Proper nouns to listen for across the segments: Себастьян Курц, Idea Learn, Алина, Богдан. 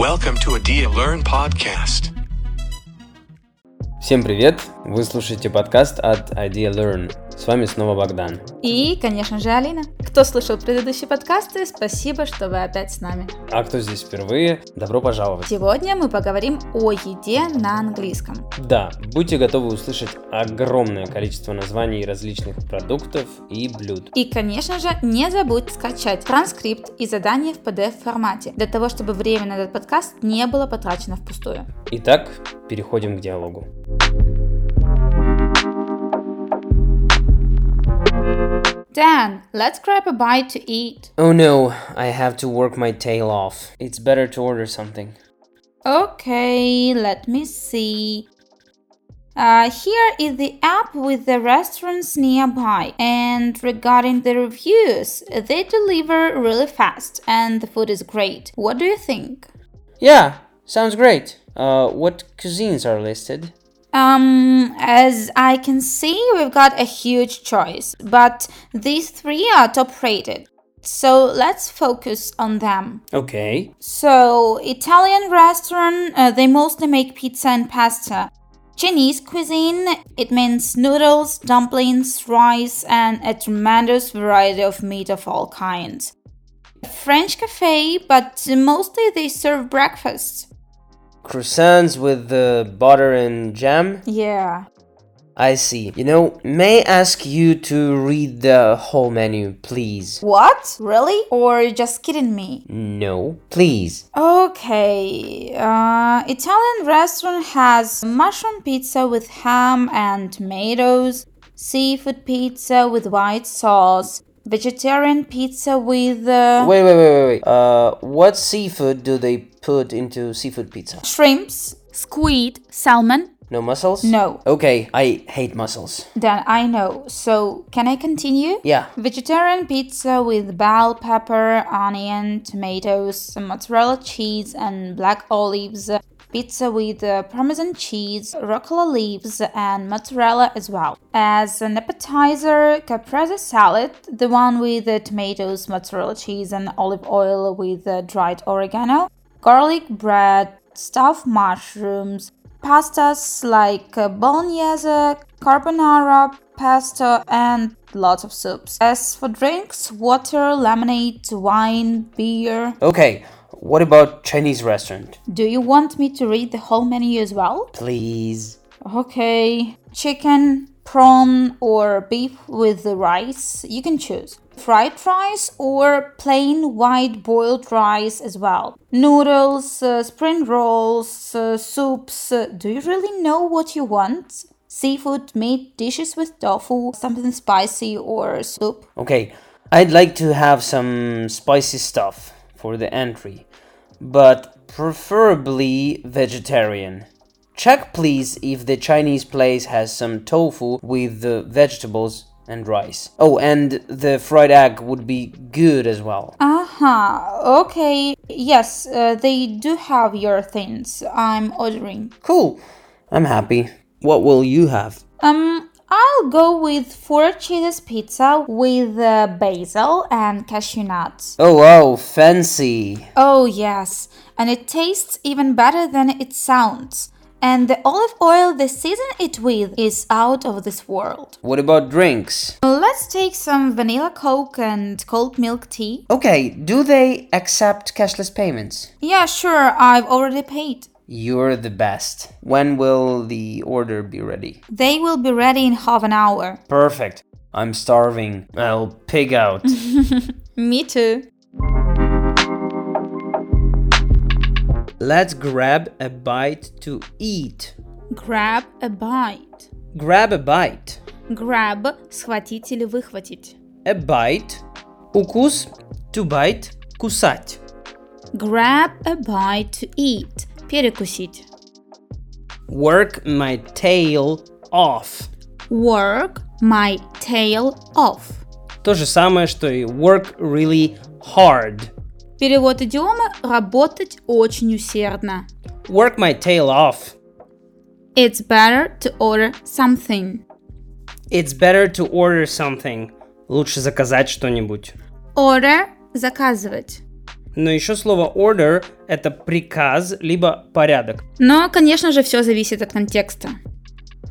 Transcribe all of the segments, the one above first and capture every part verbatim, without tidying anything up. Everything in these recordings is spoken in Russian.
Welcome to Idea Learn podcast. Всем привет! Вы слушаете подкаст от Idea Learn. С вами снова Богдан. И, конечно же, Алина. Кто слышал предыдущие подкасты, спасибо, что вы опять с нами. А кто здесь впервые, добро пожаловать. Сегодня мы поговорим о еде на английском. Да, будьте готовы услышать огромное количество названий различных продуктов и блюд. И, конечно же, не забудь скачать транскрипт и задание в пи ди эф-формате, для того, чтобы время на этот подкаст не было потрачено впустую. Итак, переходим к диалогу. Dan, let's grab a bite to eat. Oh no, I have to work my tail off. It's better to order something. Okay, let me see. Uh, here is the app with the restaurants nearby. And regarding the reviews, they deliver really fast and the food is great. What do you think? Yeah, sounds great. Uh, what cuisines are listed? Um, as I can see, we've got a huge choice, but these three are top-rated, so let's focus on them. Okay. So, Italian restaurant, uh, they mostly make pizza and pasta. Chinese cuisine, it means noodles, dumplings, rice, and a tremendous variety of meat of all kinds. French cafe, but mostly they serve breakfast. Croissants with the butter and jam? Yeah. I see. You know, may I ask you to read the whole menu, please? What? Really? Or you're just kidding me? No, please. Okay. Uh, Italian restaurant has mushroom pizza with ham and tomatoes, seafood pizza with white sauce, vegetarian pizza with... Uh, wait, wait, wait, wait. Uh, what seafood do they put into seafood pizza? Shrimps, squid, salmon. No mussels? No. Okay, I hate mussels. Dan, I know. So, can I continue? Yeah. Vegetarian pizza with bell pepper, onion, tomatoes, mozzarella cheese and black olives. Pizza with uh, Parmesan cheese, rucola leaves, and mozzarella as well. As an appetizer, caprese salad, the one with uh, tomatoes, mozzarella cheese, and olive oil with uh, dried oregano, garlic bread, stuffed mushrooms, pastas like uh, bolognese, carbonara, pasta, and lots of soups. As for drinks, water, lemonade, wine, beer... Okay. What about Chinese restaurant? Do you want me to read the whole menu as well? Please. Okay. Chicken, prawn or beef with the rice. You can choose. Fried rice or plain white boiled rice as well. Noodles, uh, spring rolls, uh, soups. Uh, do you really know what you want? Seafood, meat, dishes with tofu, something spicy or soup. Okay. I'd like to have some spicy stuff for the entry, but preferably vegetarian. Check please if the Chinese place has some tofu with the vegetables and rice. Oh, and the fried egg would be good as well. Uh-huh, okay. Yes, uh, they do have your things. I'm ordering. Cool, I'm happy. What will you have? Um. I'll go with four cheeses pizza with uh, basil and cashew nuts. Oh, wow, fancy. Oh, yes. And it tastes even better than it sounds. And the olive oil they season it with is out of this world. What about drinks? Let's take some vanilla coke and cold milk tea. Okay, do they accept cashless payments? Yeah, sure, I've already paid. You're the best. When will the order be ready? They will be ready in half an hour. Perfect. I'm starving. I'll pig out. Me too. Let's grab a bite to eat. Grab a bite. Grab a bite. Grab – схватить или выхватить. A bite – укус, to bite – кусать. Grab a bite to eat. Перекусить. Work my tail off. Work my tail off. То же самое, что и work really hard. Перевод идиомы «работать очень усердно». Work my tail off. It's better to order something. It's better to order something. Лучше заказать что-нибудь. Order – заказывать. Но еще слово order – это приказ, либо порядок. Но, конечно же, все зависит от контекста.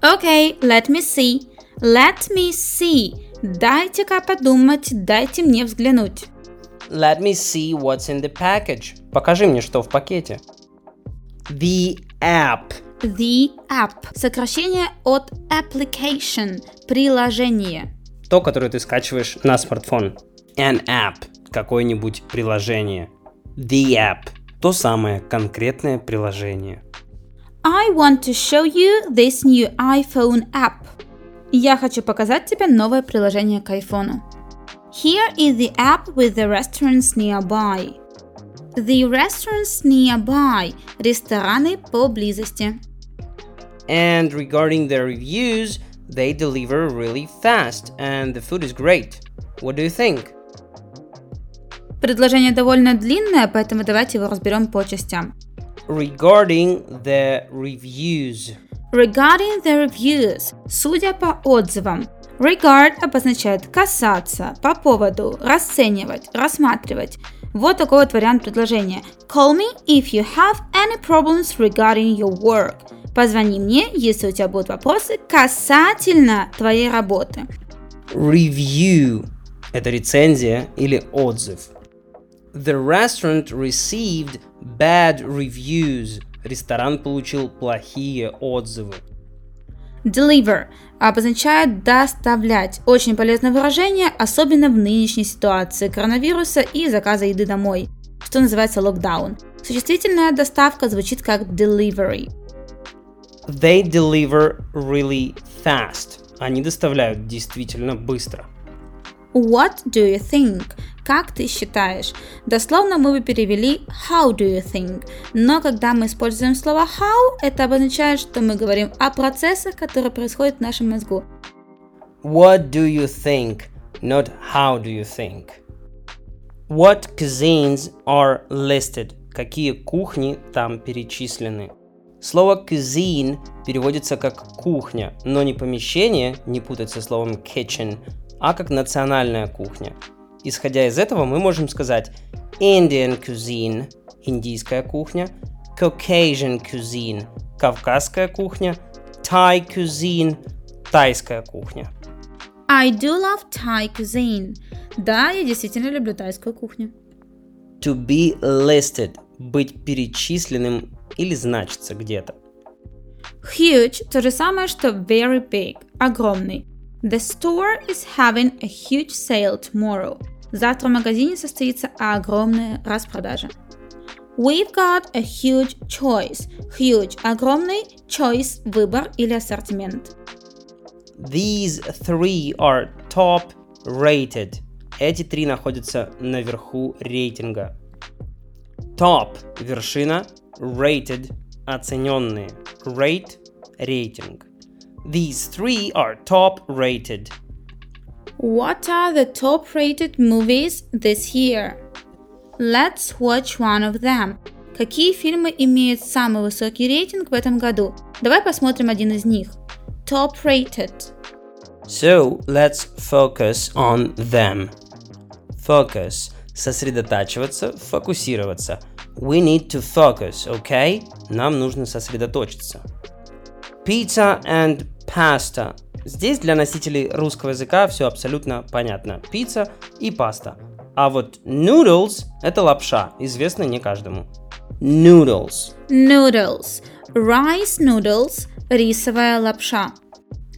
Окей, okay, let me see. Let me see. Дайте-ка подумать, дайте мне взглянуть. Let me see what's in the package. Покажи мне, что в пакете. The app. The app. Сокращение от application. Приложение. То, которое ты скачиваешь на смартфон. An app. Какое-нибудь приложение. The app. То самое конкретное приложение. I want to show you this new iPhone app. Я хочу показать тебе новое приложение к iPhone. Here is the app with the restaurants nearby. The restaurants nearby. Рестораны поблизости. And regarding their reviews, they deliver really fast and the food is great. What do you think? Предложение довольно длинное, поэтому давайте его разберем по частям. Regarding the reviews. Regarding the reviews. Судя по отзывам. Regard обозначает касаться, по поводу, расценивать, рассматривать. Вот такой вот вариант предложения. Call me if you have any problems regarding your work. Позвони мне, если у тебя будут вопросы касательно твоей работы. Review. Это рецензия или отзыв. The restaurant received bad reviews. Ресторан получил плохие отзывы. Deliver обозначает доставлять. Очень полезное выражение, особенно в нынешней ситуации коронавируса и заказа еды домой, что называется локдаун. Существительная доставка звучит как delivery. They deliver really fast. Они доставляют действительно быстро. What do you think? Как ты считаешь? Дословно мы бы перевели how do you think, но когда мы используем слово how, это обозначает, что мы говорим о процессах, которые происходят в нашем мозгу. What do you think, not how do you think. What cuisines are listed? Какие кухни там перечислены? Слово cuisine переводится как кухня, но не помещение, не путать со словом kitchen, а как национальная кухня. Исходя из этого, мы можем сказать Indian cuisine – индийская кухня, Caucasian cuisine – кавказская кухня, Thai cuisine – тайская кухня. I do love Thai cuisine. Да, я действительно люблю тайскую кухню. To be listed – быть перечисленным или значиться где-то. Huge – то же самое, что very big – огромный. The store is having a huge sale tomorrow. Завтра в магазине состоится огромная распродажа. We've got a huge choice. Huge – огромный, choice – выбор или ассортимент. These three are top rated. Эти три находятся наверху рейтинга. Top – вершина, rated – оцененные, rate – рейтинг. These three are top-rated. What are the top-rated movies this year? Let's watch one of them. Какие фильмы имеют самый высокий рейтинг в этом году? Давай посмотрим один из них. Top-rated. So, let's focus on them. Focus. Сосредотачиваться, фокусироваться. We need to focus, okay? Нам нужно сосредоточиться. Pizza and pasta. Здесь для носителей русского языка все абсолютно понятно. Пицца и паста. А вот noodles – это лапша, известная не каждому. Noodles. Noodles. Rice noodles – рисовая лапша.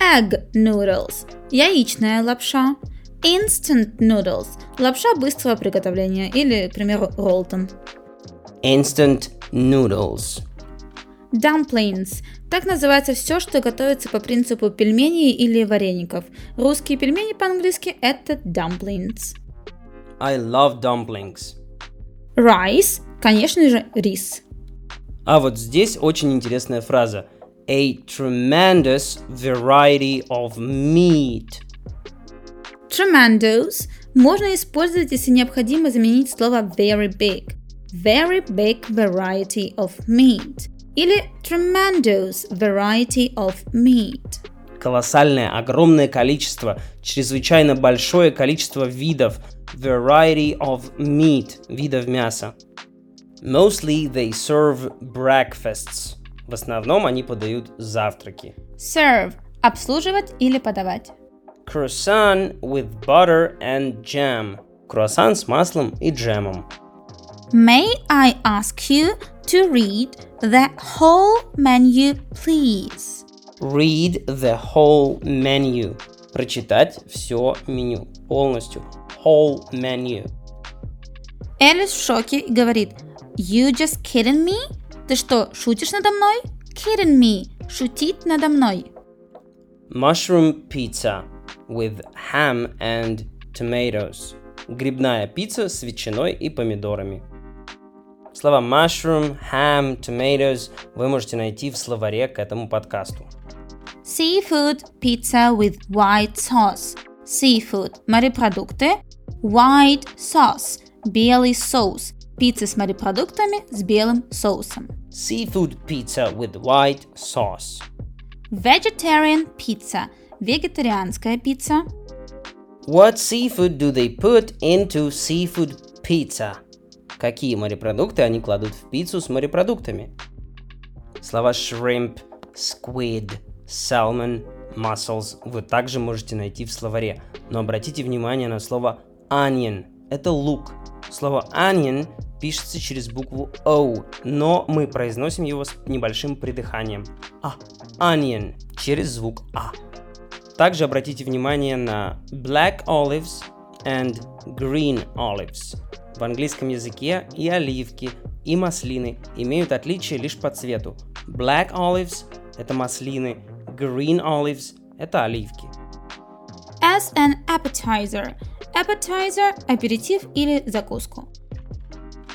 Egg noodles – яичная лапша. Instant noodles – лапша быстрого приготовления или, к примеру, Ролтон. Instant noodles. Dumplings. Так называется все, что готовится по принципу пельменей или вареников. Русские пельмени по-английски это dumplings. I love dumplings. Rice, конечно же, рис. А вот здесь очень интересная фраза. A tremendous variety of meat. Tremendous можно использовать, если необходимо заменить слово very big. Very big variety of meat. Или tremendous variety of meat. Колоссальное, огромное количество, чрезвычайно большое количество видов, variety of meat – видов мяса. Mostly they serve breakfasts. В основном они подают завтраки. Serve – обслуживать или подавать. Croissant with butter and jam. Круассан с маслом и джемом. May I ask you to read the whole menu, please? Read the whole menu. Прочитать все меню полностью. Whole menu. Элис в шоке и говорит: You just kidding me? Ты что, шутишь надо мной? Kidding me. Шутить надо мной. Mushroom pizza with ham and tomatoes. Грибная пицца с ветчиной и помидорами. Слова mushroom, ham, tomatoes вы можете найти в словаре к этому подкасту. Seafood pizza with white sauce. Seafood – морепродукты. White sauce – белый соус. Пицца с морепродуктами с белым соусом. Seafood pizza with white sauce. Vegetarian pizza – вегетарианская пицца. What seafood do they put into seafood pizza? Какие морепродукты они кладут в пиццу с морепродуктами? Слова shrimp, squid, salmon, mussels вы также можете найти в словаре. Но обратите внимание на слово onion. Это лук. Слово onion пишется через букву O, но мы произносим его с небольшим придыханием. А, onion через звук А. Также обратите внимание на black olives and green olives. В английском языке и оливки, и маслины имеют отличие лишь по цвету. Black olives – это маслины, green olives – это оливки. As an appetizer. Appetizer – аперитив или закуску.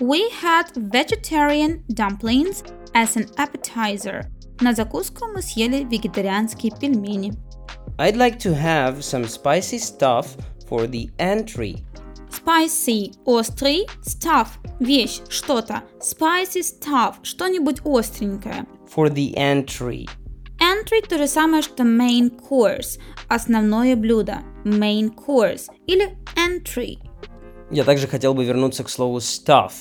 We had vegetarian dumplings as an appetizer. На закуску мы съели вегетарианские пельмени. I'd like to have some spicy stuff for the entry. Spicy – острый, stuff – вещь, что-то. Spicy stuff – что-нибудь остренькое. For the entry. Entry – то же самое, что main course – основное блюдо. Main course или entry. Я также хотел бы вернуться к слову stuff.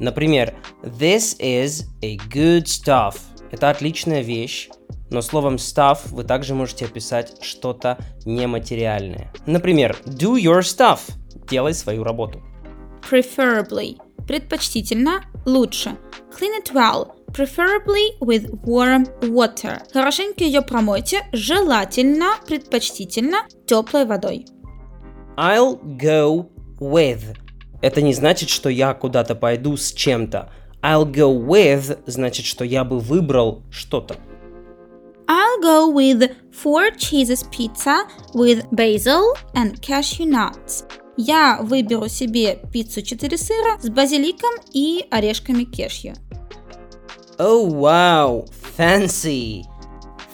Например, this is a good stuff. Это отличная вещь. Но словом stuff вы также можете описать что-то нематериальное. Например, do your stuff. Делай свою работу. Preferably. Предпочтительно, лучше. Clean it well. Preferably with warm water. Хорошенько ее промойте. Желательно, предпочтительно, теплой водой. I'll go with. Это не значит, что я куда-то пойду с чем-то. I'll go with значит, что я бы выбрал что-то. I'll go with four cheeses pizza with basil and cashew nuts. Я выберу себе пиццу четыре сыра с базиликом и орешками кешью. Oh, wow! Fancy!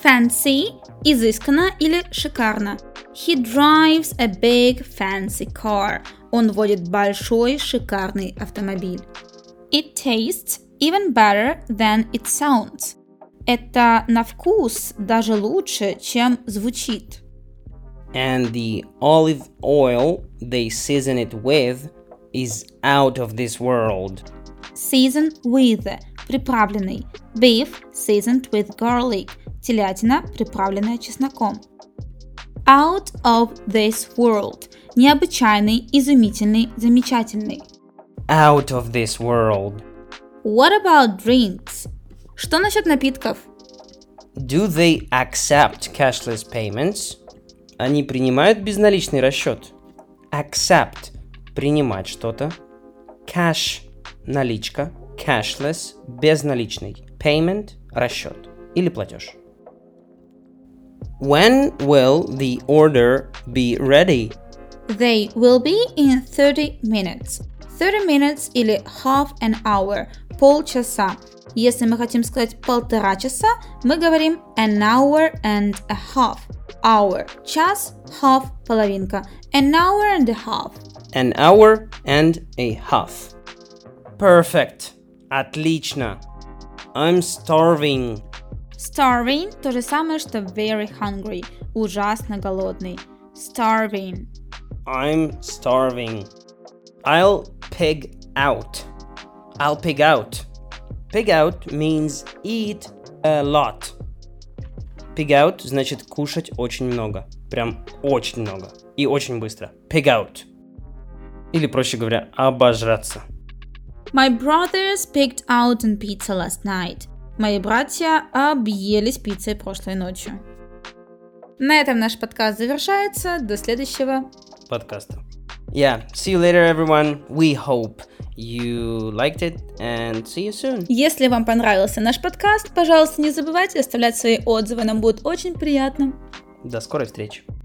Fancy – изысканно или шикарно. He drives a big fancy car. Он водит большой шикарный автомобиль. It tastes even better than it sounds. Это на вкус даже лучше, чем звучит. And the olive oil they season it with is out of this world. Season with – приправленный. Beef seasoned with garlic – телятина, приправленная чесноком. Out of this world – необычайный, изумительный, замечательный. Out of this world. What about drinks? Что насчет напитков? Do they accept cashless payments? Они принимают безналичный расчет. Accept – принимать что-то. Cash – наличка. Cashless – безналичный. Payment – расчет или платеж. When will the order be ready? They will be in thirty minutes. thirty minutes или half an hour – полчаса. Если мы хотим сказать полтора часа, мы говорим an hour and a half. Hour – час, half – половинка. An hour and a half. An hour and a half. Perfect. Отлично. I'm starving. Starving – то же самое, что very hungry. Ужасно голодный. Starving. I'm starving. I'll pig out. I'll pig out. Pig out means eat a lot. Pig out значит кушать очень много. Прям очень много. И очень быстро. Pig out. Или, проще говоря, обожраться. My brothers pigged out on pizza last night. Мои братья объелись пиццей прошлой ночью. На этом наш подкаст завершается. До следующего подкаста. Yeah, see you later, everyone. We hope you liked it and see you soon. Если вам понравился наш подкаст, пожалуйста, не забывайте оставлять свои отзывы. Нам будет очень приятно. До скорой встречи.